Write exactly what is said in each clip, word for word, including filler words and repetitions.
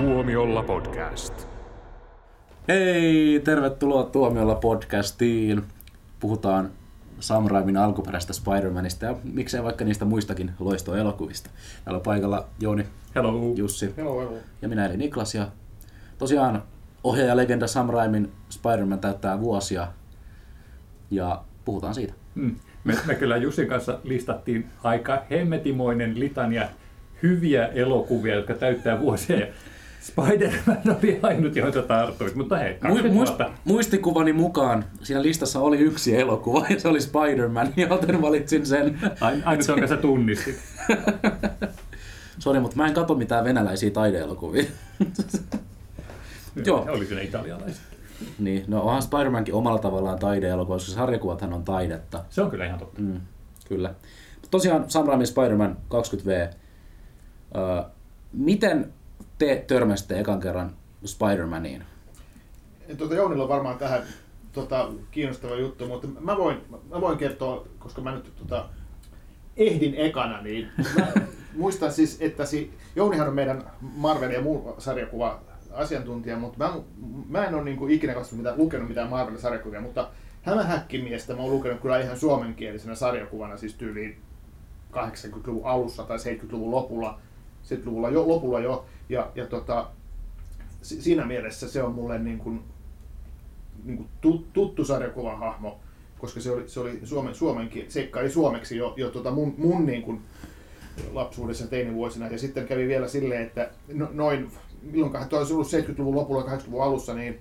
Tuomiolla podcast. Hei, tervetuloa Tuomiolla podcastiin. Puhutaan Sam Raimin alkuperäistä Spider-Manista ja miksei vaikka niistä muistakin loistoelokuvista. Täällä on paikalla Jouni, hello. Jussi hello, hello. Ja minä eli Niklas. Ja tosiaan ohjaajalegenda Sam Raimin Spider-Man täyttää vuosia ja puhutaan siitä. Mm. Me, me kyllä Jussin kanssa listattiin aika hemmetimoinen litania hyviä elokuvia, jotka täyttää vuosia. Ja Spider-Man oli ainut, joita tartuit, mutta hei, kaksikymmentä vuotta. Muistikuvani mukaan siinä listassa oli yksi elokuva ja se oli Spider-Man, joten valitsin sen. Ain, ainut, jonka sä tunnistit. Sori, mutta mä en katso mitään venäläisiä taideelokuvia. Joo. Oli kyllä italialaisia. Niin, no onhan Spider-Mankin omalla tavallaan taideelokuva, koska sarjakuvathan on taidetta. Se on kyllä ihan totta. Mm, kyllä. Tosiaan Sam Raimin Spider-Man kaksikymmentä vuotta. Öö, miten te törmäsitte ekan kerran Spider-Maniin? Tuota, Jounilla on varmaan tähän tuota, kiinnostava juttu, mutta mä voin, mä voin kertoa, koska mä nyt tuota, ehdin ekana, niin muistan siis, että si, Jounihan on meidän Marvel- ja muu sarjakuva-asiantuntija, mutta mä, mä en ole niin kuin ikinä katsomaan mitään, lukenut mitään Marvel-sarjakuvia, mutta Hämähäkkimiestä mä oon lukenut kyllä ihan suomenkielisenä sarjakuvana, siis tyyliin kahdeksankymmentäluvun alussa tai seitsemänkymmentäluvun lopulla, seitsemänkymmentäluvulla jo, lopulla jo, ja, ja tota, siinä mielessä se on mulle niin kuin, niin kuin tuttu sarjakuvan hahmo, koska se oli, se oli suomen, suomenkin, seikkaili suomeksi jo, jo tota mun, mun niin kuin lapsuudessa teinivuosina, ja sitten kävi vielä silleen, että noin, milloinkaan tuo olisi ollut seitsemänkymmentäluvun lopulla, kahdeksankymmentäluvun alussa, niin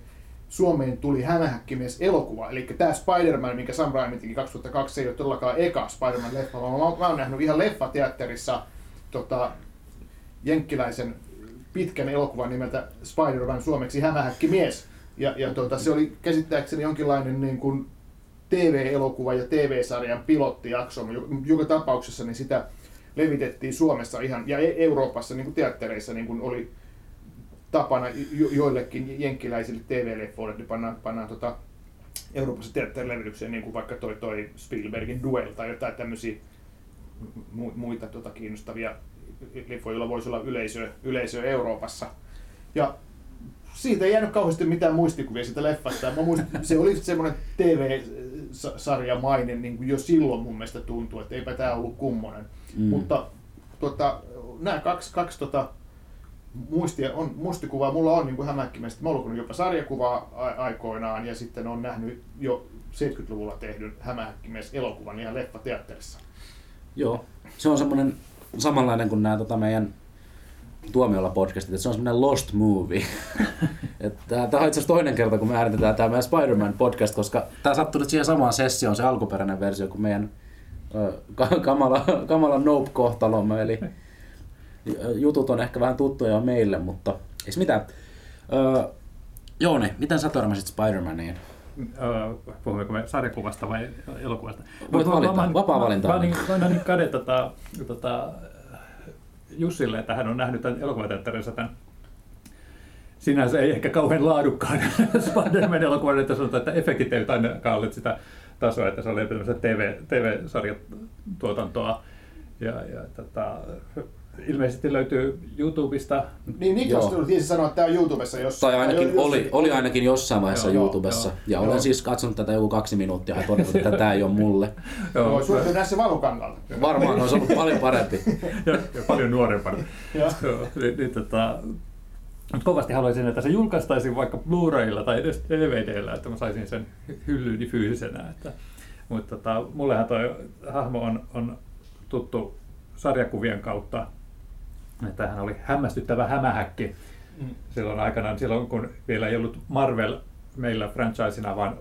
Suomeen tuli Hämähäkkimies-elokuva, eli tämä Spider-Man, minkä Sam Raimi teki kaksituhattakaksi, se ei ole todellakaan eka Spider-Man-leffa, vaan mä oon nähnyt ihan leffateatterissa tota, jenkkiläisen pitkän elokuvan nimeltä Spider-Man suomeksi Hämähäkkimies. Ja, ja tota, se oli käsittääkseni jonkinlainen niin kuin T V-elokuva ja T V-sarjan pilottijakso, joka tapauksessa niin sitä levitettiin Suomessa ihan, ja Euroopassa niin kuin teattereissa niin kuin oli tapana joillekin jenkkiläisille T V-leffoille, niin pannaan, pannaan tota Euroopassa teatterilevitykseen, niin kuin vaikka toi, toi Spielbergin Duel tai jotain tämmöisiä muita tota, kiinnostavia leffoja, joilla voisi olla yleisö, yleisö Euroopassa. Ja siitä ei jäänyt kauheasti mitään muistikuvia siitä leffasta. Mä muistin, se oli semmoinen T V-sarjamainen, niin kuin jo silloin mun mielestä tuntui, että eipä tää ollut kummonen. Mm. Mutta tota, nämä kaksi, kaksi tota, Muistia on, muistikuvaa mulla on niin Hämähäkkimiestä. Mä oon lukenut jopa sarjakuvaa aikoinaan ja sitten on nähnyt jo seitsemänkymmentäluvulla tehdyn Hämähäkkimies-elokuvan ihan leffateatterissa. Joo, se on semmoinen samanlainen kuin nämä tota, meidän Tuomiolla podcastit, että se on semmoinen lost movie. Tämä on itse asiassa toinen kerta, kun me äänitetään tämä meidän Spider-Man podcast, koska tämä sattuu nyt siihen samaan sessioon, se alkuperäinen versio, kuin meidän äh, kamala, kamala nope-kohtalomme. Eli jutut on ehkä vähän tuttuja meille, mutta ei se mitään. Öö, Jouni, miten sä törmäsit Spider-Maniin? Öö, puhummeko me sarjakuvasta vai elokuvasta? Voit Mut, valita, mä, vapaa valinta. Mä annan nyt käden tota, tota, Jussille, että hän on nähnyt tämän elokuvateatterissa tämän. Sinänsä ei ehkä kauhean laadukkaan Spider-Man elokuvan, että sanotaan, että efektit eivät ainakaan ole sitä tasoa, että se oli tämmöistä T V-sarjatuotantoa. Ja, ja tota, ilmeisesti löytyy YouTubesta. Niin, Niklas tulisi sanoa, että tämä on YouTubessa jossain. Tai ainakin oli, oli, oli ainakin jossain vaiheessa joo, YouTubessa. Joo, ja joo. Olen siis katsonut tätä joku kaksi minuuttia ja todennut, että tämä ei ole mulle. Joo, suhteen näissä valokannalla. Varmaan olisi ollut paljon parempi. ja, ja paljon nuorempana. Joo. Niin, niin, tota, mutta kovasti haluaisin, että se julkaistaisiin vaikka Blu-raylla tai edes D V D:llä, että mä saisin sen hyllyyni fyysisenä. Että, mutta tota, mullehan tuo hahmo on, on tuttu sarjakuvien kautta. Tämähän oli hämmästyttävä hämähäkki mm. silloin aikanaan, silloin kun vielä ei ollut Marvel meillä franchisena, vaan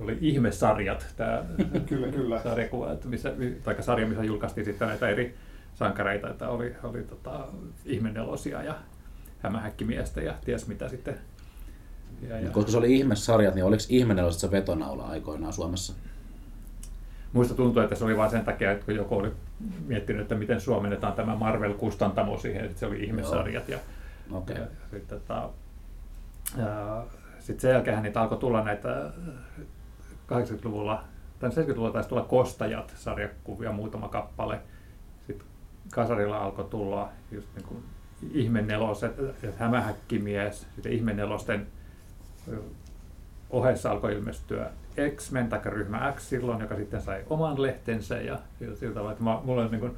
oli ihmesarjat, tämä kyllä, kyllä. Sarjakuva, missä, tai sarja, missä julkaistiin sitten näitä eri sankareita, että oli, oli tota, ihmenelosia ja hämähäkkimiestä ja ties mitä sitten. Ja, ja... Koska se oli ihmesarjat, niin oliko ihmeneloset se vetonaula aikoinaan Suomessa? Muista tuntuu, että se oli vain sen takia, että kun joku oli miettinyt, että miten suomennetaan tämä Marvel-kustantamo siihen, että se oli ihmissarjat. Ja, okay. ja, ja sitten sit sen jälkeen niitä alkoi tulla näitä kahdeksankymmentäluvulla, tai seitsemänkymmentäluvulla taisi tulla Kostajat-sarjakuvia muutama kappale. Sitten kasarilla alkoi tulla just niin kuin ihmeneloset, hämähäkkimies, sitten ihmenelosten ohessa alkoi ilmestyä X-Men, tai ryhmä X silloin, joka sitten sai oman lehtensä ja siltä tavalla, että mulla on, niin kuin,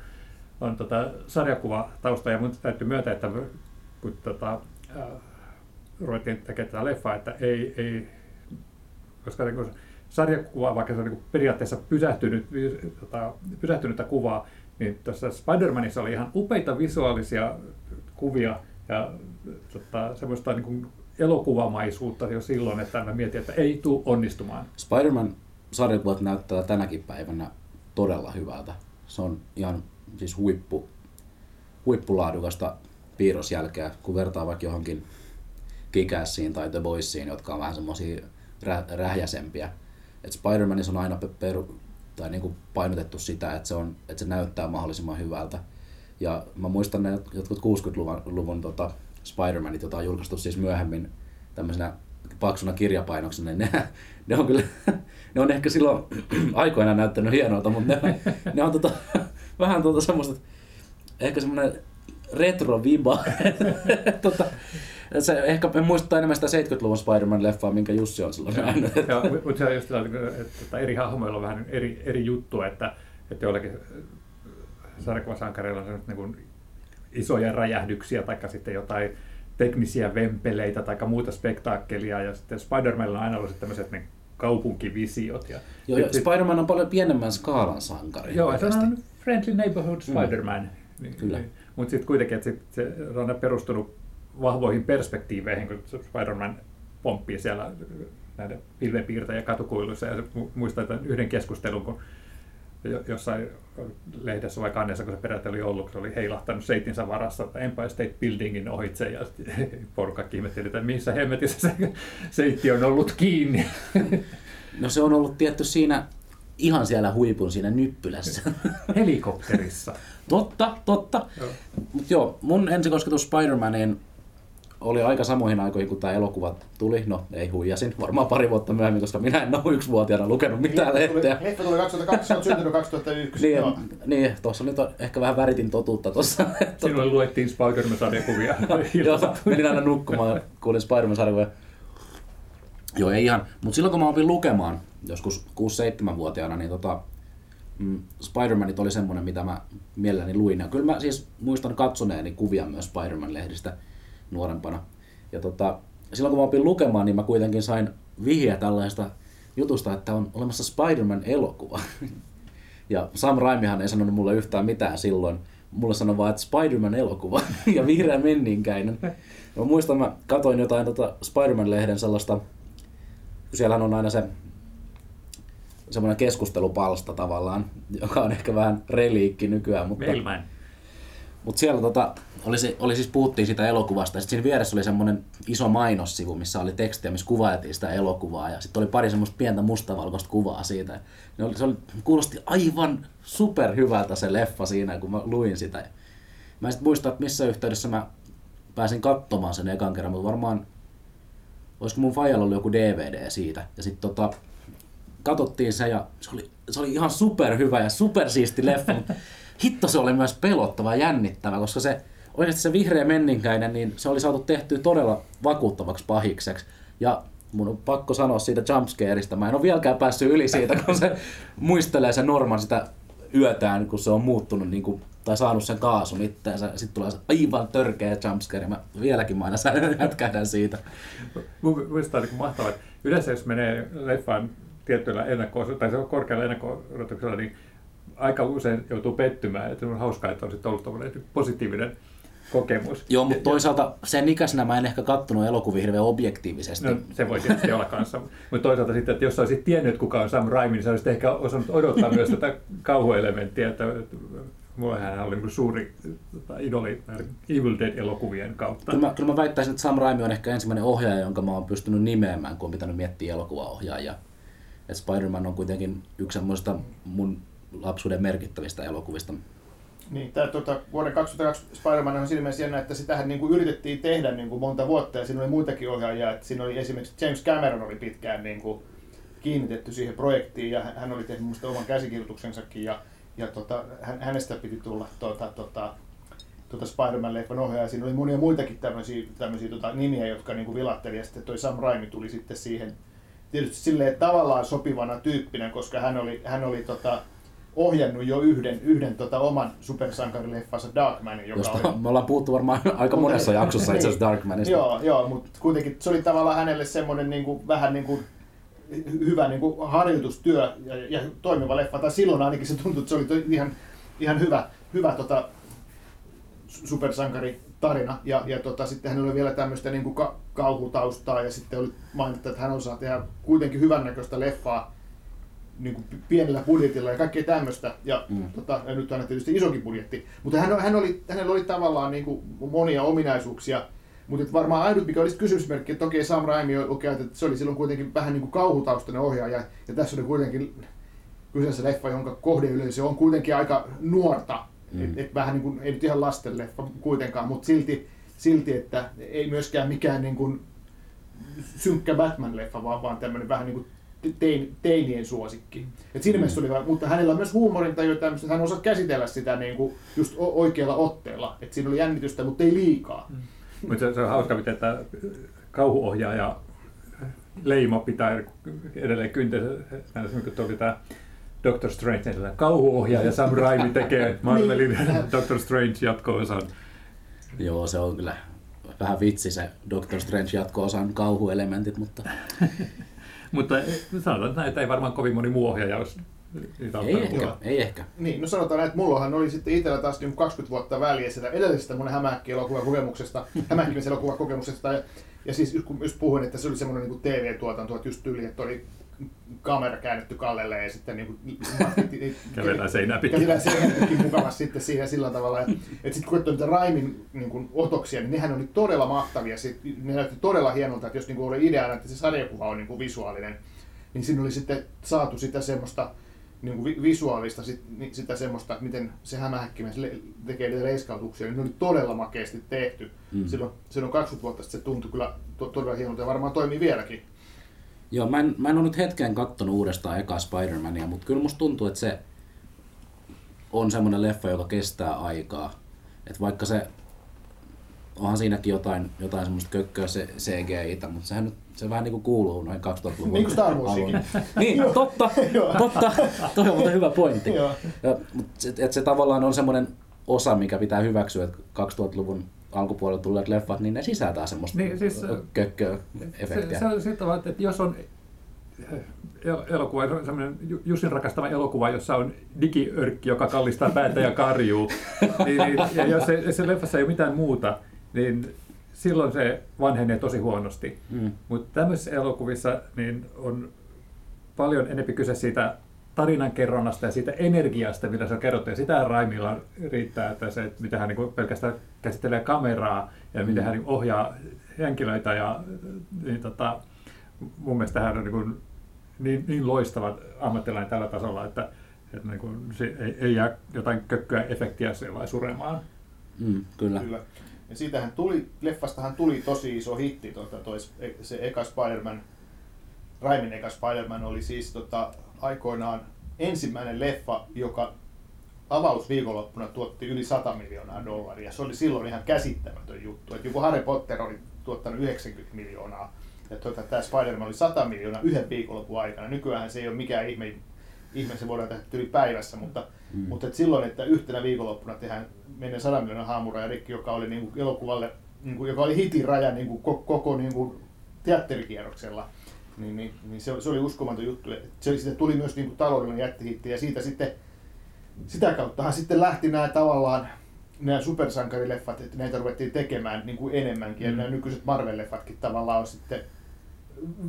on tota sarjakuvatausta ja mun täytyy myöntää, että kun tota, äh, ruvettiin tekemään tätä leffaa, että ei, ei koska niin kuin sarjakuva, vaikka se on niin kuin periaatteessa pysähtynyt, tota, pysähtynyttä kuvaa, niin tuossa Spider-Manissa oli ihan upeita visuaalisia kuvia ja tota, semmoista niin kuin elokuvamaisuutta jo silloin, että mä mietin, että ei tule onnistumaan. Spider-Man-sarjakuvat näyttää tänäkin päivänä todella hyvältä. Se on ihan siis huippu, huippulaadukasta piirrosjälkeä, kun vertaa vaikka johonkin Kick-Assiin tai The Boysiin, jotka on vähän semmoisia rä- rähjäsempiä. Et Spider-Manissa on aina peru, tai niin kuin painotettu sitä, että se, on, että se näyttää mahdollisimman hyvältä. Ja mä muistan ne jotkut kuudenkymmenen luvun tota, Spider-Manit, jota on julkaistu siis myöhemmin tämmöisenä paksuna kirjapainoksena, niin ne, ne on kyllä, ne on ehkä silloin aikoinaan näyttänyt hienolta, mutta ne, ne on tota, vähän tuota semmoista, ehkä semmoinen retro-viba. tota, se, ehkä en muista enemmän sitä seitsemänkymmentäluvun Spider-Man-leffaa, minkä Jussi on silloin nähnyt. Mutta se on just että eri hahmoilla on vähän eri, eri juttu, että, että joillakin sarjakuvasankareilla on semmoinen niin isoja räjähdyksiä tai sitten jotain teknisiä vempeleitä tai muuta spektaakkelia ja sitten Spider-Manilla on aina ollut tämmöiset ne kaupunkivisiot. Ja joo, sit, Spider-Man on paljon pienemmän skaalan sankari. Joo, se on Friendly Neighborhood Spider-Man. Mm. Niin, kyllä. Niin. Mutta sitten kuitenkin, että sit se on perustunut vahvoihin perspektiiveihin, kun Spider-Man pomppii siellä näiden pilvenpiirtäjä katukuiluissa. Ja muistan tämän yhden keskustelun, kun jossain lehdessä vai kannessa, kun se peräti oli ollut, se oli heilahtanut seitinsä varassa Empire State Buildingin ohitse ja porukka ihmetteli, että missä hemmetissä se seitti on ollut kiinni. No se on ollut tietty siinä ihan siellä huipun siinä nyppylässä. Helikopterissa. Totta, totta. Joo. Mut joo, mun ensikosketus Spider-Maniin oli aika samoihin aikoihin, kun tämä elokuva tuli. No, ei huijasin. Varmaan pari vuotta myöhemmin, koska minä en ole yksivuotiaana lukenut mitään lehteä. Lehto tuli kaksituhattakaksi, olet syntynyt kaksituhattayksi. Niin, niin tuossa nyt ehkä vähän väritin totuutta tuossa. Sinulle luettiin Spider-Man-sarjakuvia. Joo, menin aina nukkumaan, kuulin Spider-Man-sarjakuvia. Joo, ei ihan. Mutta silloin kun mä opin lukemaan, joskus kuusi seitsemän -vuotiaana, niin tota, mm, Spider-Manit oli semmoinen, mitä mä mielelläni luin. Ja kyllä mä siis muistan katsoneeni kuvia myös Spider-Man-lehdistä nuorempana. Ja tota, silloin kun mä opin lukemaan, niin mä kuitenkin sain vihjeä tällaista jutusta, että on olemassa Spider-Man-elokuva. Ja Sam Raimihan ei sanonut mulle yhtään mitään silloin. Mulle sanoi vaan, että Spider-Man-elokuva ja vihreä menninkäinen. Mä muistan, mä katsoin jotain tota Spider-Man-lehden sellaista, siellähän on aina se semmoinen keskustelupalsta tavallaan, joka on ehkä vähän reliikki nykyään. Mutta Mailman. Mutta siellä tota, oli se, oli siis puhuttiin sitä elokuvasta ja sitten siinä vieressä oli semmoinen iso mainossivu, missä oli tekstiä, missä kuvailtiin sitä elokuvaa ja sitten oli pari semmoista pientä mustavalkoista kuvaa siitä. Ne oli, se oli, kuulosti aivan superhyvältä se leffa siinä, kun mä luin sitä. Mä en sitten muista, että missä yhteydessä mä pääsin katsomaan sen ekan kerran, mutta varmaan olisiko mun faijalla ollut joku D V D siitä. Ja sitten tota, katsottiin se ja se oli, se oli ihan superhyvä ja supersiisti leffa. Hitto se oli myös pelottava ja jännittävä, koska se, oikeasti se vihreä menninkäinen, niin se oli saatu tehtyä todella vakuuttavaksi pahikseksi. Ja mun on pakko sanoa siitä jumpscareista, mä en ole vieläkään päässyt yli siitä, kun se muistelee sen Norman sitä yötään, kun se on muuttunut niin kuin, tai saanut sen kaasun itteensä. Sitten tulee se aivan törkeä jumpscare, mä vieläkin mä aina hätkähdän siitä. Mun mielestä on mahtavaa, että yleensä jos menee leffaan tietyllä ennakko- tai korkealla ennakko-odotuksella, niin aika usein joutuu pettymään, että on hauskaa, että on sitten ollut tommoinen positiivinen kokemus. Joo, mutta toisaalta sen ikäisenä mä en ehkä kattonut elokuvia hirveän objektiivisesti. No, se voi tietysti olla kanssa. Mutta toisaalta sitten, että jos olisit tiennyt, kuka on Sam Raimi, niin sä olisit ehkä osannut odottaa myös tätä kauhuelementtiä. Että mullahan oli suuri tota, idoli Evil Dead-elokuvien kautta. Kyllä mä, kyllä mä väittäisin, että Sam Raimi on ehkä ensimmäinen ohjaaja, jonka mä oon pystynyt nimeämään, kun on pitänyt miettiä elokuvaohjaajia. Et Spider-Man on kuitenkin yksi semmoista mun lapsuuden merkittävistä elokuvista. Niin, tää, tuota, vuoden kaksituhattakaksi Spider-Man on siinä mielessä jännä, että sitähän niin kuin yritettiin tehdä niin kuin monta vuotta ja siinä oli muitakin ohjaajia. Että siinä oli esimerkiksi James Cameron oli pitkään niin kuin kiinnitetty siihen projektiin ja hän oli tehnyt musta oman käsikirjoituksensakin ja, ja tota, hänestä piti tulla tuota, tuota, tuota Spider-Man-leffan ohjaaja. Siinä oli monia muitakin tämmöisiä, tämmöisiä tota, nimiä, jotka niinku vilahteli, ja sitten toi Sam Raimi tuli sitten siihen tietysti silleen tavallaan sopivana tyyppinä, koska hän oli, hän oli tota, ohjannut jo yhden, yhden tota, oman supersankarileffansa Darkmanin, joka josta oli... Me ollaan puhuttu varmaan aika monessa jaksossa itse asiassa Darkmanista. Joo, joo, mutta kuitenkin se oli tavallaan hänelle semmoinen niinku, vähän niin kuin hyvä niinku, harjoitustyö ja, ja toimiva leffa. Tai silloin ainakin se tuntui, että se oli ihan, ihan hyvä, hyvä tota, supersankaritarina. Ja, ja tota, sitten hänellä oli vielä tämmöistä niinku, ka- kauhutaustaa ja sitten oli mainittu, että hän osaa tehdä kuitenkin hyvännäköistä leffaa. Niinku pienellä budjetilla ja kaikkea tämmöistä ja, mm. tota, ja nyt aina tietysti isokin budjetti, mutta hän, hän oli, hänellä oli tavallaan niinku monia ominaisuuksia, mutta varmaan ainut mikä olisi kysymysmerkki, että okei Sam Raimi okay, että se oli silloin kuitenkin vähän niinku kauhutaustainen ohjaaja ja tässä oli kuitenkin kyseessä leffa, jonka kohdeyleisö on kuitenkin aika nuorta, mm. et, et vähän niinku, ei nyt ihan lasten leffa kuitenkaan, mutta silti, silti että ei myöskään mikään niinku synkkä Batman-leffa, vaan, vaan tämmöinen vähän niinku Tein, teinien suosikki. Et siinä mm. oli, mutta hänellä on myös huumorintajua tämmöistä, hän osaa käsitellä sitä niin kuin just oikealla otteella. Et siinä oli jännitystä, mutta ei liikaa. Mm. Mutta se, se on hauska, miten tämä kauhuohjaaja leima pitää edelleen kyntensä. Esimerkiksi oli tämä Doctor Strange, kauhuohjaaja Sam Raimi tekee Marvelin Doctor Strange jatko-osan. Joo, se on kyllä vähän vitsi se Doctor Strange jatko-osan kauhuelementit, mutta... Mutta sanotaan näin, että ei varmaan kovin moni muu ohjaaja olisi. Ei ehkä, ei ehkä. Niin, no sanotaan näin, että mullahan oli sitten itsellä taas niin kaksikymmentä vuotta väliä sitä edellisestä mun hämähäkkielokuvakokemuksesta, hämähäkkiselokuvakokemuksesta. Ja, ja siis just puhuin, että se oli semmoinen niin T V-tuotanto, että just tyyli, että oli kamera käännetty Kallelle ja sitten niin kuin... Kävelään seinää pitkin. Kävelään seinää pitkin mukavasti sitten siinä sillä tavalla. Että et sitten kun katsoi niitä Raimin niin kuin, otoksia, niin nehän oli todella mahtavia. Sit, ne näytti todella hienolta, että jos niin kuin, oli ideana, että se sarjakuva on niin kuin, visuaalinen, niin siinä oli sitten saatu sitä semmoista niin kuin, visuaalista, sit, sitä semmoista, miten se hämähäkkimies tekee niitä reiskautuksia. Niin ne oli todella makeasti tehty. Mm. Silloin, silloin kaksikymmentä vuotta sitten se tuntui kyllä to, todella hienolta ja varmaan toimii vieläkin. Joo, mä en, mä en ole nyt hetkeen kattonut uudestaan ekaa Spider-Mania, mutta kyllä musta tuntuu, että se on semmoinen leffa, joka kestää aikaa. Että vaikka se, onhan siinäkin jotain, jotain semmoista kökköä C G I-tä, mutta sehän nyt, se vähän niin kuin kuuluu noin kaksituhattaluvun. Niin kuin Star Warsikin. Niin, totta, totta, toi on hyvä pointti. Mutta et se tavallaan on semmoinen osa, mikä pitää hyväksyä, että kaksituhattaluvun alkupuolella tulleet leffat, niin ne sisältää semmoista niin, siis, kökkö-efektiä. Se, se on sillä tavalla, että jos on elokuva, semmoinen Jussin rakastama elokuva, jossa on digiörkki, joka kallistaa päätä ja karjuu, niin, ja jos se, se leffassa ei ole mitään muuta, niin silloin se vanhenee tosi huonosti. Mm. Mutta tämmöisissä elokuvissa niin on paljon enempi kyse siitä tarinankerronnasta ja siitä energiasta, mitä se kerrottu. Ja sitä Raimilla riittää, että se, että miten hän niin pelkästään käsittelee kameraa ja mm. miten hän niin ohjaa henkilöitä. Ja, niin, tota, mun mielestä hän on niin, niin, niin loistava ammattilainen tällä tasolla, että, että niin kuin, se ei, ei jää jotain kökköä efektiä suremaan. Mm, kyllä. kyllä. Ja siitähän tuli, leffastahan tuli tosi iso hitti. Tuota, toi, se eka Spider-Man, Raimin eka Spider-Man oli siis tota, aikoinaan ensimmäinen leffa, joka avausviikonloppuna tuotti yli sata miljoonaa dollaria. Se oli silloin ihan käsittämätön juttu. Et joku Harry Potter oli tuottanut yhdeksänkymmentä miljoonaa ja tuota, tämä Spider-Man oli sata miljoonaa yhden viikonlopun aikana. Nykyään se ei ole mikään ihme, ihme se voidaan tehdä yli päivässä, mutta, mm. mutta et silloin, että yhtenä viikonloppuna tehdään meidän sata miljoonan haamuraja rikki, joka oli niin kuin elokuvalle, niin kuin, joka oli hitin raja niin kuin koko niin kuin teatterikierroksella. Niin, niin, niin se, oli, se oli uskomaton juttu. Se sitten tuli myös niin kuin taloudellinen jättihitti ja siitä sitten, sitä kauttahan sitten lähti nämä tavallaan nämä supersankarileffat, että näitä ruvettiin tekemään niin kuin enemmänkin. Mm. Ja nämä nykyiset Marvel-leffatkin tavallaan on sitten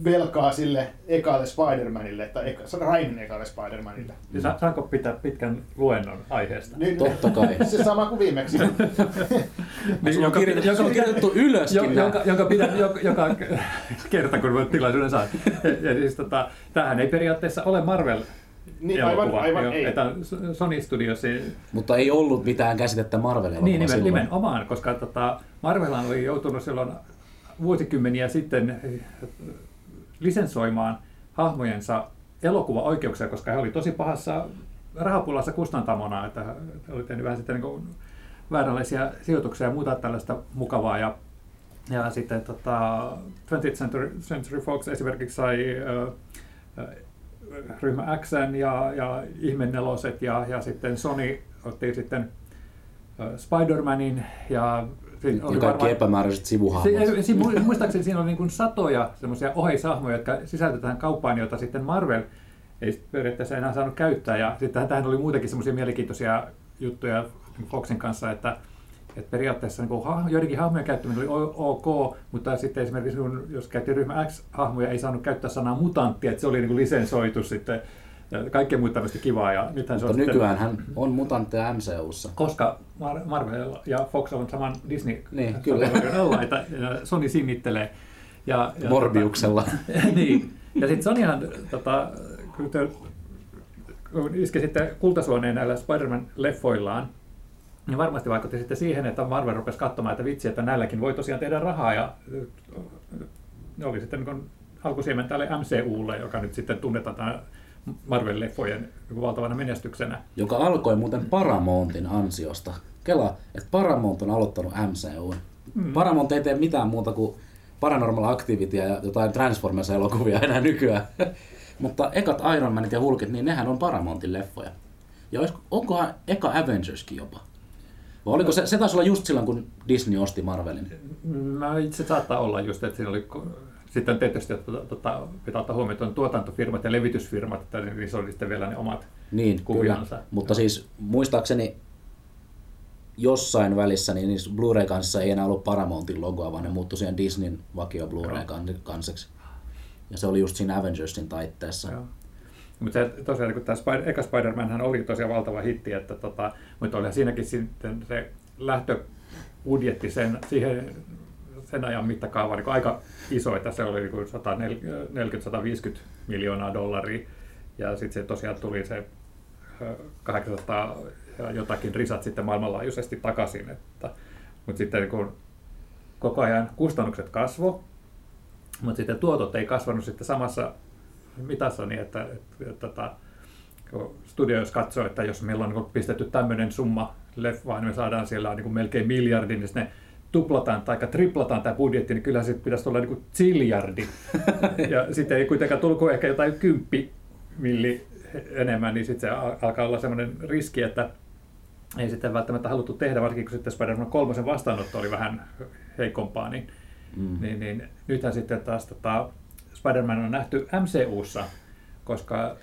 velkaa sille ekalle Spider-Manille, tai eka, Raimin ekalle Spider-Manille. Ja sa- saanko pitää pitkän luennon aiheesta? Niin, totta kai. Se sama kuin viimeksi. niin, jonka, kirjoitettu, jonka, kirjoitettu ylöskin. Jo, jonka, jonka pitää, joka kerta kun voit tilaisuuden saada. Siis, tota, tämähän ei periaatteessa ole Marvel. Niin, elokuva, aivan, aivan ei. Sony Studiossa. Mutta ei ollut mitään käsitettä Marvel-elokuvaa niin, silloin. Nimenomaan, koska tota, Marvel oli joutunut silloin vuosikymmeniä sitten lisensoimaan hahmojensa elokuvaoikeuksia, koska he oli tosi pahassa rahapulassa kustantamona, että oli tehnyt vähän sitten niin vääränlaisia sijoituksia ja muuta tällaista mukavaa. Ja, ja sitten tota, twentieth century fox esimerkiksi sai ö, ö, ryhmä X:n ja, ja ihmeneloset ja, ja sitten Sony otti sitten Spider-Manin ja kaikki varmaan epämääräiset sivuhahmot. Si, muistaakseni siinä on niin kuin satoja semmoisia oheisahmoja, jotka sisältetään kauppaan, joita sitten Marvel ei periaatteessa enää saanut käyttää. Ja sitten tähän oli muutenkin semmoisia mielenkiintoisia juttuja Foxin kanssa, että, että periaatteessa niin kuin, joidenkin hahmojen käyttäminen oli ok, mutta sitten esimerkiksi jos käytti ryhmä X-hahmoja, ei saanut käyttää sanaa mutantti, että se oli niin kuin lisensoitu sitten. Kaikkea muuta tämmöistä kivaa. Ja nythän se on nykyään sitten hän on mutantteja M C U:ssa. Koska Mar- Marvel ja Fox on saman Disney niin, kyllä. Alla, että Sony sinnittelee. Ja, ja Morbiuksella. Tota, niin. Ja sitten Sonyhan tota, iski sitten kultasuoneen näillä Spider-Man-leffoillaan. Ja varmasti vaikutti sitten siihen, että Marvel rupesi katsomaan, että vitsi, että näilläkin voi tosiaan tehdä rahaa. Ja oli sitten niin kun alkusiemen tälle M C U:lle, joka nyt sitten tunnetaan tämän Marvel-leffojen valtavana menestyksenä. Joka alkoi muuten Paramountin ansiosta. Kela, että Paramount on aloittanut M C U:n. Mm. Paramount ei tee mitään muuta kuin Paranormal Activityä ja jotain Transformers-elokuvia enää nykyään. Mutta ekat Iron Manit ja Hulkit, niin nehän on Paramountin leffoja. Ja onkohan eka Avengerskin jopa? Vai oliko se, se taisi olla just silloin, kun Disney osti Marvelin? Mä itse saattaa olla just, että siinä oli... Sitten tietysti tota, pitää ottaa huomioon, että on tuotantofirmat ja levitysfirmat, että niissä oli sitten vielä ne omat niin, kuvionsa. Kyllä. Mutta siis muistaakseni jossain välissä niin niissä Blu-ray-kansissa ei enää ollut Paramountin logoa, vaan ne muuttui siihen Disneyn vakio Blu-ray-kanseksi. Ja se oli just siinä Avengersin taitteessa. Joo. Mutta se, tosiaan, kun tämä Spider- eka Spider-Manhän oli tosiaan valtava hitti, että tota, mutta olihan siinäkin sitten se lähtöbudjetti sen siihen... sen ajan mittakaava niin aika iso, että se oli niin sata neljäkymmentä sata viisikymmentä miljoonaa dollaria ja sitten se tosiaan tuli se kahdeksansataa ja jotakin risat sitten maailmanlaajuisesti takaisin, että mut sitten niin kun koko ajan kustannukset kasvoi, mutta sitten tuotot ei kasvanut sitten samassa mitassa, niin että, että, että studio jos katsoo, että jos meillä on niin pistetty tämmöinen summa leffaan, niin me saadaan siellä niin melkein miljardin, niin ne tuplataan tai triplataan tämä budjetti, niin kyllähän se pitäisi olla niinku ziljardi. Ja sitten ei kuitenkaan tullut ehkä jotain kymppi milli enemmän, niin sitten se alkaa olla semmoinen riski, että ei sitten välttämättä haluttu tehdä, varsinkin kun sitten Spider-Man kolmosen vastaanotto oli vähän heikompaa. Niin, mm. niin, niin nythän sitten taas tota, Spider-Man on nähty M C U:ssa, koska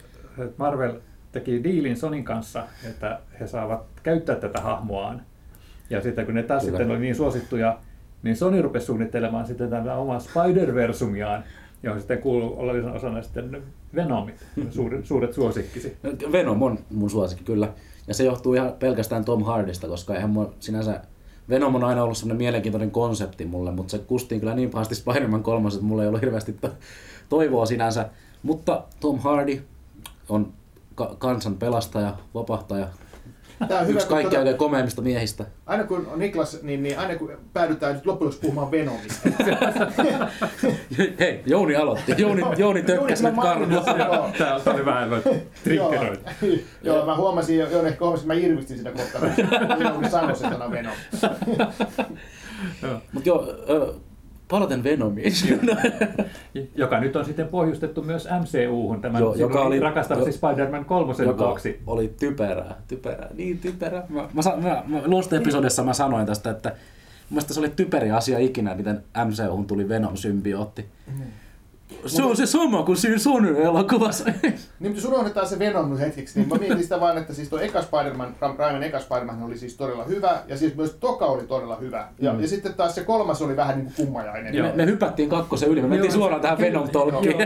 Marvel teki diilin Sonyn kanssa, että he saavat käyttää tätä hahmoaan. Ja sitten kun ne taas Kyllä. sitten oli niin suosittuja, niin Sony rupesi suunnittelemaan sitten tämän oman Spider-versumiaan, johon sitten kuuluu oleellisen osana sitten Venomit, suuret, suuret suosikkisi. Venom on mun suosikki, kyllä. Ja se johtuu ihan pelkästään Tom Hardista, koska eihän mun sinänsä... Venom on aina ollut semmoinen mielenkiintoinen konsepti mulle, mutta se kustiin kyllä niin pahasti Spider-Man kolmas, että mulla ei ollut hirveästi to- toivoa sinänsä. Mutta Tom Hardy on ka- kansan pelastaja, vapahtaja. Tämä on hyvä, yksi kaikki aika komeimmista miehistä. Aina kun Niklas, niin, niin aina kun päädytään nyt loppujen puhumaan Venomista. Hei, Jouni aloitti. Jouni, Jouni tökkäs nyt karvaa. Tämä oli vähän triggeröin. Joo, mä huomasin, Jouni ehkä huomasin, että mä irvistin sitä kohtaa. Jouni sanoi se sana Venom. Mutta joo, palaten Venomiin. Joka nyt on sitten pohjustettu myös M C U:hun tämän jo, joka oli rakastavasi Spider-Man kolmosen vuoksi. Oli typerää, typerää, niin typerää. Mä, mä, mä, mä Lost-episodissa mä sanoin tästä, että mun mielestä se oli typeri asia ikinä, miten M C U:hun tuli Venom-symbiootti. Mm. Se on Mut... se sama kuin siinä Sony-elokuvassa. Niin, jos unohdetaan se Venom nyt hetkeksi, niin mä mietin sitä vaan, että siis tuo eka Spider-Man, Raimen eka Spider-Man oli siis todella hyvä, ja siis myös toka oli todella hyvä. Ja, mm. ja sitten taas se kolmas oli vähän niin kuin kummajainen. Me, me hypättiin kakkosen yli, me mentiin suoraan tähän Venom-tolkkiin.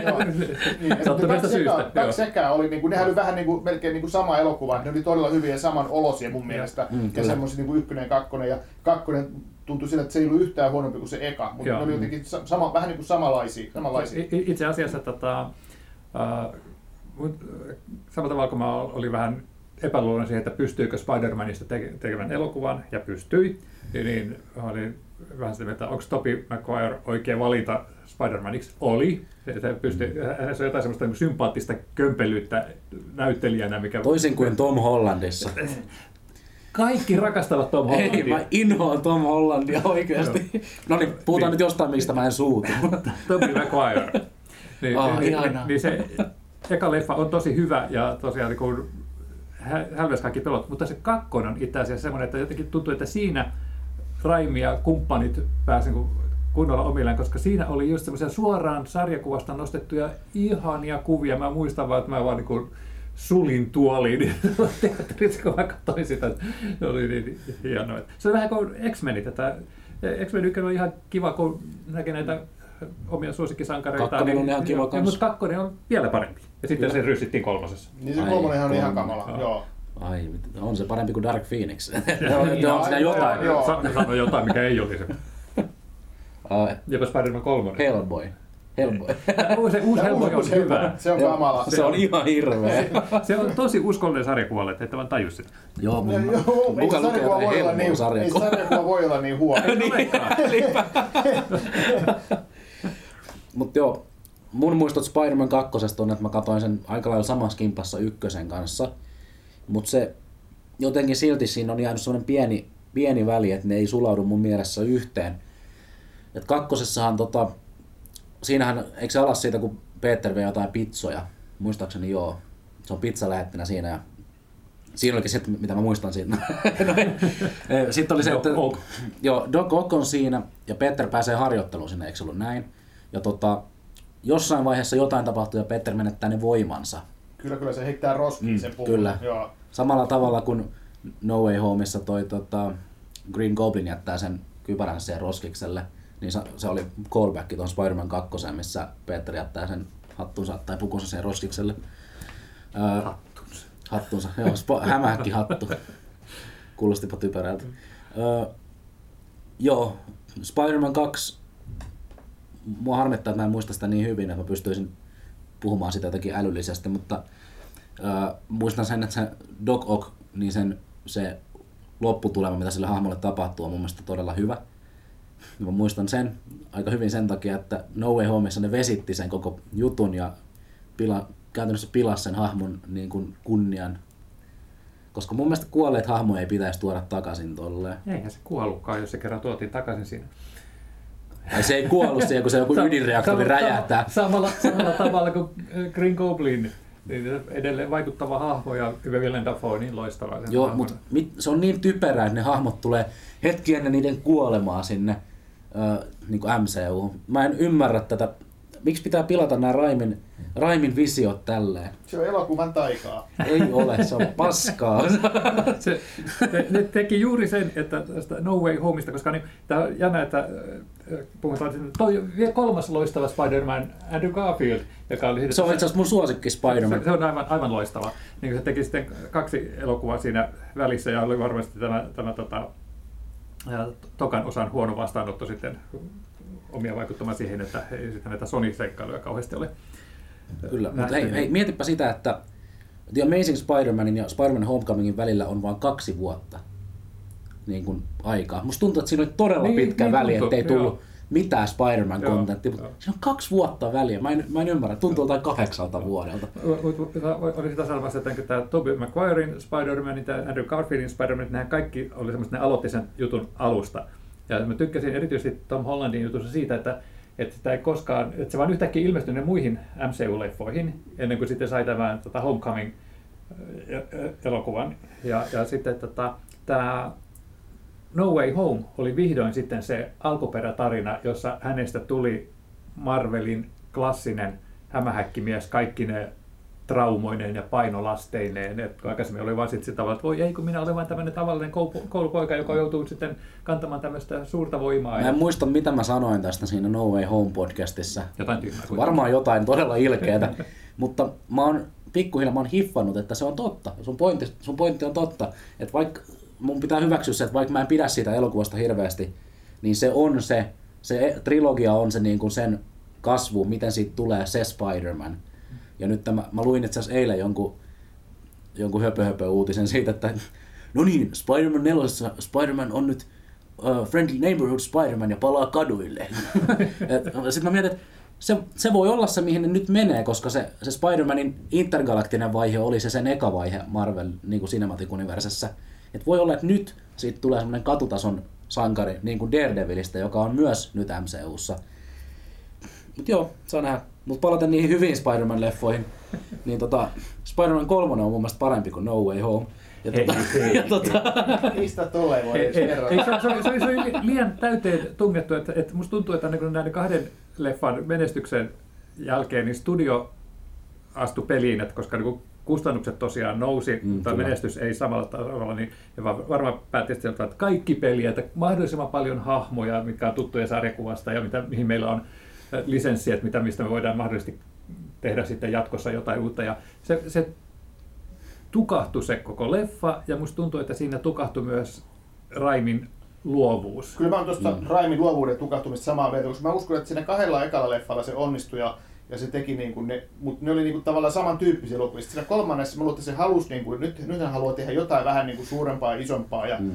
Kaksi sekää oli, niin kuin, nehän oli vähän niin kuin, melkein niin kuin sama elokuva, ne oli todella hyviä ja saman olosia mun mielestä. Mm, ja semmoisia niin kuin ykkönen ja kakkonen ja kakkonen. Tuntui siltä, että se ei ollut yhtään huonompi kuin se eka, mutta joo. Ne oli jotenkin sama, vähän niin kuin samanlaisia. samanlaisia. Itse asiassa tota, äh, samalla tavalla kuin mä olin vähän epäluuloinen siihen, että pystyykö Spider-Manista tekemään elokuvan, ja pystyi, niin olin vähän sitä mieltä, että onko Toby Maguire oikea valinta Spider-Maniksi? Oli. Se pystyi, hänessä on jotain semmoista sympaattista kömpelyyttä näyttelijänä, mikä... Toisin kuin Tom Hollandissa. Kaikki rakastavat Tom Hollandia. Ei, mä inhoan Tom Hollandia oikeasti. No niin, puhutaan nyt jostain, mistä mä en suutu. Toby Maguire. Niin, oh, niin, niin se eka leffa on tosi hyvä ja tosiaan niin kuin hälväsi kaikki pelot, mutta se kakkonen on itse asiassa semmoinen, että jotenkin tuntuu, että siinä Raimi ja kumppanit pääsivät kunnolla omillaan, koska siinä oli just semmoisia suoraan sarjakuvasta nostettuja ihania kuvia. Mä muistan vaan, että mä vaan niin kuin sulin tuoliin teatterissa, kun mä katsoin sitä. Se oli niin hienoa. Se on vähän kuin X-Menit. X-Men yksi on ihan kiva, kun näkee näitä omia suosikkisankareita. Kakkonen on ihan kiva kanssa. Mutta kakkonen on vielä parempi. Ja sitten se ryssittiin kolmosessa. Niin se kolmonen on ihan kamala. Joo. Ai, on se parempi kuin Dark Phoenix. No, on siinä jotain. Sano jotain, mikä ei olisi. Jopa Spider-Man kolme. Hellboy. Hellboy. Se uusi Hellboy on hyvä. Se on kamala. Se on ihan hirveä. Se on tosi uskollinen sarjakuvalle, että ette vaan tajua sitä. Joo, mutta sarjakuva voi olla niin sarjakuva. Sarjakuva voi olla niin huono. Mut joo. Mun muistot Spider-Man kakkosesta on, että mä katsoin sen aika lailla samassa kimpassa ykkösen kanssa, mutta se jotenkin silti siinä on jäänyt semmoinen pieni, pieni väli, että ne ei sulaudu mun mielessä yhteen. Et kakkosessahan, tota, siinähän, eikö se ala siitä, kun Peter vei jotain pitsoja? Muistaakseni joo. Se on pizzalähettinä siinä ja siinä olikin se, mitä mä muistan siinä. Sitten oli se, että joo, Doc Ock on siinä ja Peter pääsee harjoitteluun sinne, eikö se ollut näin? Ja tota, jossain vaiheessa jotain tapahtuu ja Peter menettää ne voimansa. Kyllä, kyllä se heittää roskiin mm, sen puhun. Kyllä. Joo. Samalla tavalla kuin No Way Homeissa toi tota, Green Goblin jättää sen kypäränsä siihen roskikselle, niin se oli callback tuon Spider-Man kakkoseen, missä Peter jättää sen hattunsa tai pukunsa siihen roskikselle. Hattunsa. Hattunsa, joo. Sp- hämähäkki hattu. Kuulostipa typerältä. Öö, joo, Spider-Man kaksi. Mua harmittaa, että mä en muista sitä niin hyvin, että mä pystyisin puhumaan sitä jotenkin älyllisesti, mutta äh, muistan sen, että se Doc Ock, niin sen, se lopputulema, mitä sille hahmolle tapahtuu, on mun mielestä todella hyvä. Mä muistan sen aika hyvin sen takia, että No Way Homeissa ne vesitti sen koko jutun ja pila, käytännössä pilasi sen hahmon niin kuin kunnian. Koska mun mielestä kuolleet hahmoja ei pitäisi tuoda takaisin tolleen. Eihän se kuollutkaan, jos se kerran tuotiin takaisin siinä. Tai se ei kuollut siihen, kun se joku ydinreaktori räjähtää. Samalla, samalla tavalla kuin Green Goblin, niin edelleen vaikuttava hahmo ja Willem Dafoe niin loistava. Joo, mutta se on niin typerää, että ne hahmot tulee hetki ennen niiden kuolemaa sinne äh, niin kuin M C U. Mä en ymmärrä tätä. Miksi pitää pilata nämä Raimin, Raimin visiot tälleen? Se on elokuvan taikaa. Ei ole, se on paskaa. se, ne, ne teki juuri sen, että No Way Homeista, koska niin, tämä on jännä, että puhutaan, toi vielä kolmas loistava Spider-Man, Andrew Garfield, joka oli... Se on itse asiassa mun suosikki Spider-Man. Se, se on aivan, aivan loistava. Niin, se teki sitten kaksi elokuvaa siinä välissä ja oli varmasti tämä, tämä tota, tokan osan huono vastaanotto sitten omia vaikuttamaan siihen, että ei sitä näitä Sony-seikkailuja kauheasti ole. Kyllä, mutta hei, hei, mietipä sitä, että The Amazing Spider-Manin ja Spider-Man Homecomingin välillä on vain kaksi vuotta niin kuin aikaa. Musta tuntuu, että siinä oli todella niin, pitkä niin väli, tuntuu, ettei tullut joo. mitään Spider-Man-kontenttia, mutta joo. siinä on kaksi vuotta väliä. Mä en, mä en ymmärrä, tuntuu jotain kahdeksalta vuodelta. Oli sitä sanomassa, että tämä Tobey Maguiren Spider-Man ja Andrew Garfieldin Spider-Man, nämä kaikki oli semmoiset, ne aloitti sen jutun alusta. Ja mä tykkäsin erityisesti Tom Hollandin jutussa siitä, että, että, sitä ei koskaan, että se vaan yhtäkkiä ilmestyi ne muihin M C U-leffoihin ennen kuin sitten sai tämän tota, Homecoming-elokuvan. Ja, ja sitten tota, tämä No Way Home oli vihdoin sitten se alkuperätarina, jossa hänestä tuli Marvelin klassinen hämähäkkimies kaikkine traumoineen ja painolasteineen. Et aikaisemmin oli vain sitä tavalla, että voi ei, kun minä olen vain tämmöinen tavallinen koulupoika, joka joutuu sitten kantamaan tämmöistä suurta voimaa. Mä en muista, mitä mä sanoin tästä siinä No Way Home -podcastissa. Jotain tyhmää. Varmaan jotain todella ilkeätä, mutta mä oon pikkuhiljaa mä oon hiffannut, että se on totta. Sun pointti, sun pointti on totta. Että vaikka mun pitää hyväksyä se, että vaikka mä en pidä siitä elokuvasta hirveästi, niin se on se, se trilogia on se niin kuin sen kasvu, miten siitä tulee se Spider-Man. Ja nyt tämä, mä luin itse asiassa eilen jonkun, jonkun höpö-höpö-uutisen siitä, että no niin, Spider-Man nelosessa Spider-Man on nyt uh, Friendly Neighborhood Spider-Man ja palaa kaduille. Sitten mä mietin, että se, se voi olla se, mihin ne nyt menee, koska se, se Spider-Manin intergalaktinen vaihe oli se sen eka vaihe Marvel niin kuin Cinematic Universessa. Et voi olla, että nyt siitä tulee semmoinen katutason sankari, niin kuin Daredevilistä, joka on myös nyt M C U:ssa. Mut joo, saa nähdä. Mut palataan niihin hyviin Spider-Man-leffoihin. Niin tota, Spider-Man kolme on mun mielestä parempi kuin No Way Home. Ja hei, tota, hei, ja hei, tota... hei. Mistä tulee voi edes kerrota? Ei, se on, se on, se on, se on liian täyteen tungettu, että, että musta tuntuu, että näiden kahden leffan menestyksen jälkeen niin studio astui peliin, että koska niin kustannukset tosiaan nousi, mm, tai menestys ei samalla tavalla, niin varmaan päättiin sieltä, että kaikki peliä, että mahdollisimman paljon hahmoja, mitkä on tuttuja sarjakuvasta ja mitä, mihin meillä on lisenssiä, että mitä, mistä me voidaan mahdollisesti tehdä sitten jatkossa jotain uutta. Ja se, se tukahtui se koko leffa, ja musta tuntuu, että siinä tukahtui myös Raimin luovuus. Kyllä mä oon tuosta mm. Raimin luovuuden tukahtumista samaa mieltä, koska mä uskon, että siinä kahdella ekalla leffalla se onnistui, ja, ja se teki niin kuin ne, mutta ne oli niin kuin tavallaan samantyyppisiä loppuja. Siinä kolmannessa mä luulen, että se halusi, niin kuin, nyt, nyt hän haluaa tehdä jotain vähän niin kuin suurempaa ja isompaa, ja mm.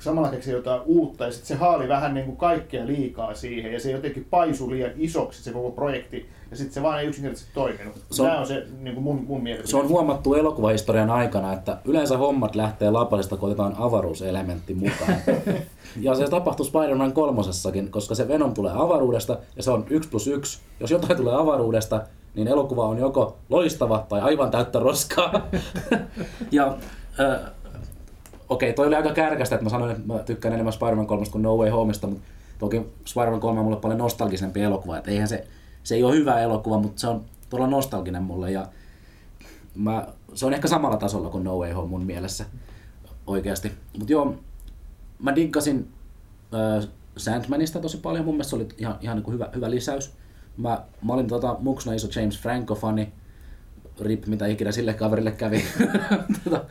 samalla keksi jotain uutta, ja sitten se haali vähän niin kuin kaikkea liikaa siihen, ja se jotenkin paisui liian isoksi se koko projekti, ja sitten se vaan ei yksinkertaisesti toiminut. Se on, on se niin kuin mun, mun mielipide. Se on huomattu elokuvahistorian aikana, että yleensä hommat lähtee lapasesta, kun otetaan avaruuselementti mukaan. Ja se tapahtui Spider-Man kolmosessakin, koska se Venom tulee avaruudesta, ja se on yksi plus yksi. Jos jotain tulee avaruudesta, niin elokuva on joko loistava tai aivan täyttä roskaa. Ja... Äh, Okei, toi oli aika kärkästä, että mä sanoin, että mä tykkään enemmän Spider-Man kolme kuin No Way Homesta, mutta toki Spider-Man kolme on mulle paljon nostalgisempi elokuva. Et eihän se, se ei ole hyvä elokuva, mutta se on todella nostalginen mulle. Ja mä, se on ehkä samalla tasolla kuin No Way Home mun mielessä oikeasti. Mutta joo, mä diggasin äh, Sandmanista tosi paljon. Mun mielestä se oli ihan, ihan niin kuin hyvä, hyvä lisäys. Mä, mä olin tota, muksuna iso James Franco-fani. Rip, mitä ikinä sille kaverille kävi. tota,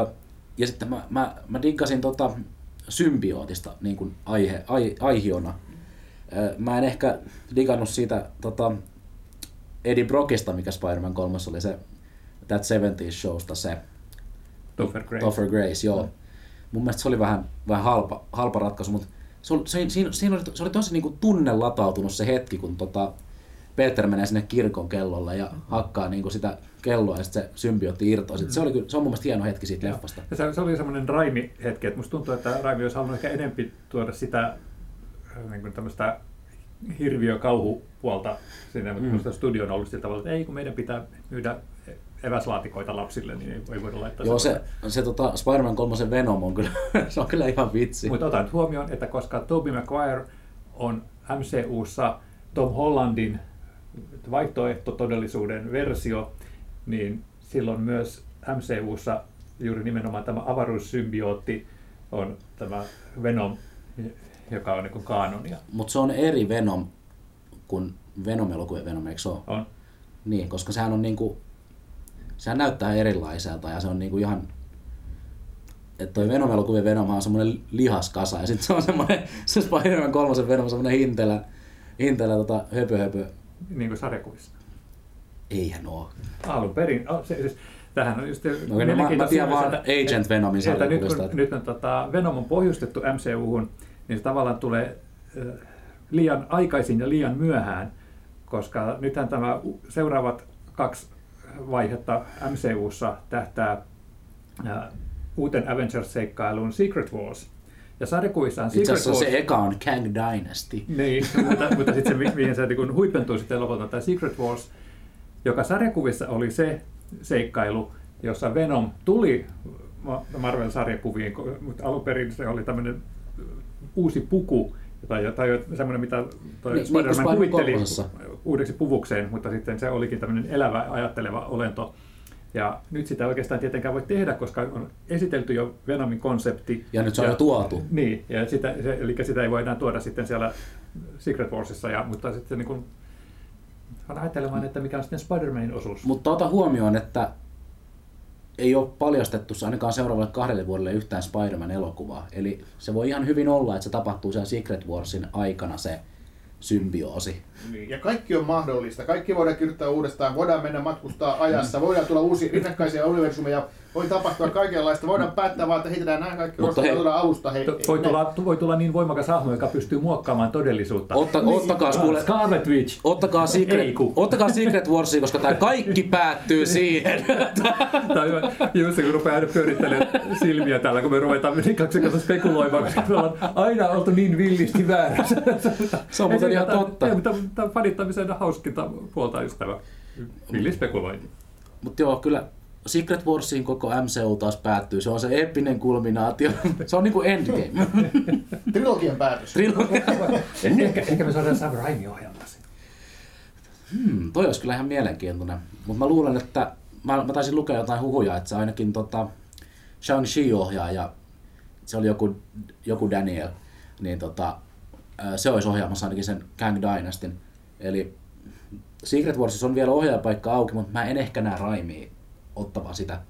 äh, Ja sitten mä, mä, mä diggasin tota symbiootista niin kuin aihe, ai, aihiona. Mä en ehkä digannut siitä tota Eddie Brockista, mikä Spider-Man kolme oli se That seventies Showsta se Topher Grace. Topher Grace, joo. Mm. Mun mielestä se oli vähän, vähän halpa, halpa ratkaisu, mutta se oli, se, siinä, siinä oli, se oli tosi niin kuin tunnelatautunut se hetki, kun tota Peter menee sinne kirkon kellolle ja hakkaa niinku sitä kelloa ja sitten se symbiootti irtoaa. Mm. Se, oli kyllä, se on mun mielestä hieno hetki siitä leffasta. Ja se, se oli semmoinen Raimi-hetki, että musta tuntuu, että Raimi olisi halunnut ehkä enempi tuoda sitä niin tämmöistä hirviökauhupuolta siinä, mutta mm. musta studio on ollut sillä tavalla, että ei kun meidän pitää myydä eväslaatikoita lapsille, niin ei, ei voida laittaa. Joo, se, se, se tota Spider-Man kolmosen Venom on kyllä, se on kyllä ihan vitsi. Mutta otan nyt huomioon, että koska Toby Maguire on M C U:ssa Tom Hollandin vaihtoehtotodellisuuden versio, niin silloin myös M C U:ssa juuri nimenomaan tämä avaruussymbiooti on tämä Venom, joka on niin kuin kaanonia. Mutta se on eri Venom kuin Venom-elokuvien Venom, eikö se ole? On. Niin, koska sehän on niin kuin, sehän näyttää erilaiselta ja se on niin kuin ihan... Että toi Venom-elokuvien Venom on semmoinen lihaskasa ja sitten se on semmoinen, se Spider-Man kolmosen Venom on semmoinen hintelä, hintelä tota, höpö höpö. Niin kuin sarjakuvissa. Eihän oo. Alun perin. Oh, se, siis, tämähän on just... No, no, mä, mä tiedän vaan Agent Venomin sarjakuvista. Nyt, nyt on, tota, Venom on pohjustettu M C U:hun, niin se tavallaan tulee äh, liian aikaisin ja liian myöhään, koska nythän tämä seuraavat kaksi vaihetta M C U:ssa tähtää äh, uuten Avengers-seikkailuun Secret Wars. Ja sarjakuvissahan Secret Wars... se eka on Kang Dynasty. Niin, mutta, mutta sitten se, mihin se niin huipentui sitten lopulta, tämä Secret Wars, joka sarjakuvissa oli se seikkailu, jossa Venom tuli Marvel-sarjakuviin, mutta alun perin se oli tämmöinen uusi puku, tai, tai semmoinen, mitä toi niin, Spider-Man niin kuvitteli uudeksi puvukseen, mutta sitten se olikin tämmöinen elävä, ajatteleva olento. Ja nyt sitä oikeastaan tietenkään voi tehdä, koska on esitelty jo Venomin konsepti. Ja nyt se on jo tuotu. Niin, ja sitä, se, eli sitä ei voi enää tuoda sitten siellä Secret Warsissa, ja, mutta sitten niin kuin, on ajattelemaan, että mikä on sitten Spider-Manin osuus. Mutta ota huomioon, että ei ole paljastettu ainakaan seuraavalle kahdelle vuodelle yhtään Spider-Man-elokuvaa. Eli se voi ihan hyvin olla, että se tapahtuu siellä Secret Warsin aikana se symbioosi. Ja kaikki on mahdollista. Kaikki voidaan kirjoittaa uudestaan, voidaan mennä matkustaa ajassa, voidaan tulla uusia rinnakkaisia universumeja, Voi tapahtua kaikenlaista. Voidaan päättää vaan, että heitetään nämä kaikki roskaa alusta. Hei, voi, tulla, voi tulla niin voimakas hahmo, joka pystyy muokkaamaan todellisuutta. Otta, niin, ottakaa, kuule, Scarlet Witch. Ottakaa Secret, ottakaa Secret Warsia, koska tämä kaikki päättyy siihen. Tämä on hyvä. Jussi, kun rupeaa aina pyörittelemään silmiä täällä, kun me ruvetaan kaksi kanssa spekuloimaan, koska me ollaan aina oltu niin villisti väärässä. Se on muuten ihan totta. Tämä fanittamisen hauskinta puolta ystävä. Villispekulointi. Mutta joo, kyllä. Secret Warsin koko M C U taas päättyy. Se on se eeppinen kulminaatio. Se on niinku endgame. Trilogian päätös. Trilogian. Ehkä, ehkä me saadaan Sam Raimi ohjelmasi. Hmm, toi olisi kyllä ihan mielenkiintoinen. Mutta mä luulen, että mä, mä taisin lukea jotain huhuja, että se ainakin tota, Shang-Chi ohjaa ja se oli joku, joku Daniel, niin tota, se olisi ohjaamassa ainakin sen Kang Dynastin. Eli Secret Warsissa on vielä ohjaajapaikka auki, mutta mä en ehkä näe Raimia ottavaa sitä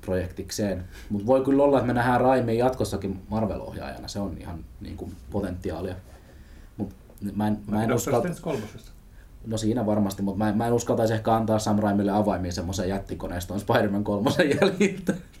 projektikseen. Mutta voi kyllä olla, että me nähdään Raimia jatkossakin Marvel-ohjaajana. Se on ihan niin kuin, potentiaalia. Mut, mä en, mä en uskalta... No siinä varmasti, mutta mä en, mä en uskaltaisi ehkä antaa Sam Raimille avaimia semmoiseen jättikoneistoon Spider-Man kolmosen jäljiltä.